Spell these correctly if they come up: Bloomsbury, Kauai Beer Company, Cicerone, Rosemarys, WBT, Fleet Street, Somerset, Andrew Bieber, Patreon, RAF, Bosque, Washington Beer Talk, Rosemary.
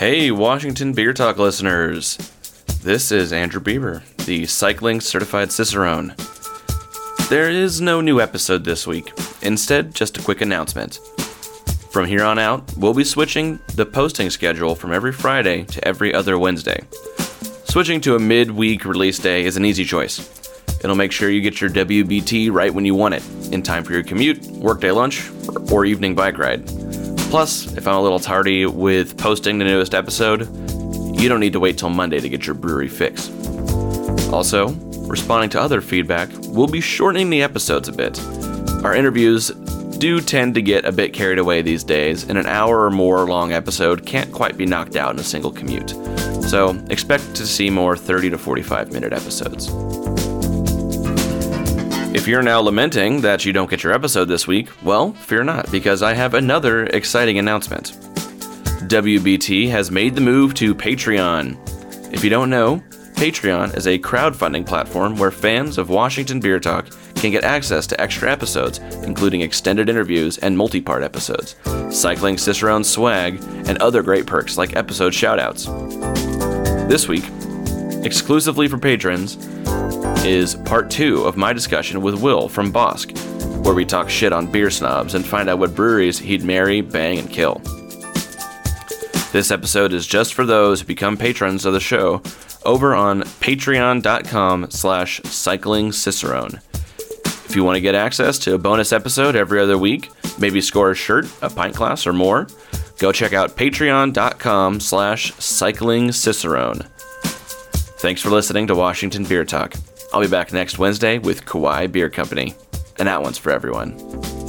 Hey, Washington Beer Talk listeners. This is Andrew Bieber, the cycling certified Cicerone. There is no new episode this week. Instead, just a quick announcement. From here on out, we'll be switching the posting schedule from every Friday to every other Wednesday. Switching to a mid-week release day is an easy choice. It'll make sure you get your WBT right when you want it, in time for your commute, workday lunch, or evening bike ride. Plus, if I'm a little tardy with posting the newest episode, you don't need to wait till Monday to get your brewery fix. Also, responding to other feedback, we'll be shortening the episodes a bit. Our interviews do tend to get a bit carried away these days, and an hour or more long episode can't quite be knocked out in a single commute. So expect to see more 30 to 45 minute episodes. If you're now lamenting that you don't get your episode this week, well, fear not, because I have another exciting announcement. WBT has made the move to Patreon. If you don't know, Patreon is a crowdfunding platform where fans of Washington Beer Talk can get access to extra episodes, including extended interviews and multi-part episodes, cycling Cicerone swag, and other great perks like episode shoutouts. This week, exclusively for patrons, is part 2 of my discussion with Will from Bosque, where we talk shit on beer snobs and find out what breweries he'd marry, bang, and kill. This episode is just for those who become patrons of the show over on patreon.com/cyclingcicerone. If you want to get access to a bonus episode every other week, maybe score a shirt, a pint glass, or more, go check out patreon.com/cyclingcicerone. Thanks for listening to Washington Beer Talk. I'll be back next Wednesday with Kauai Beer Company, and that one's for everyone.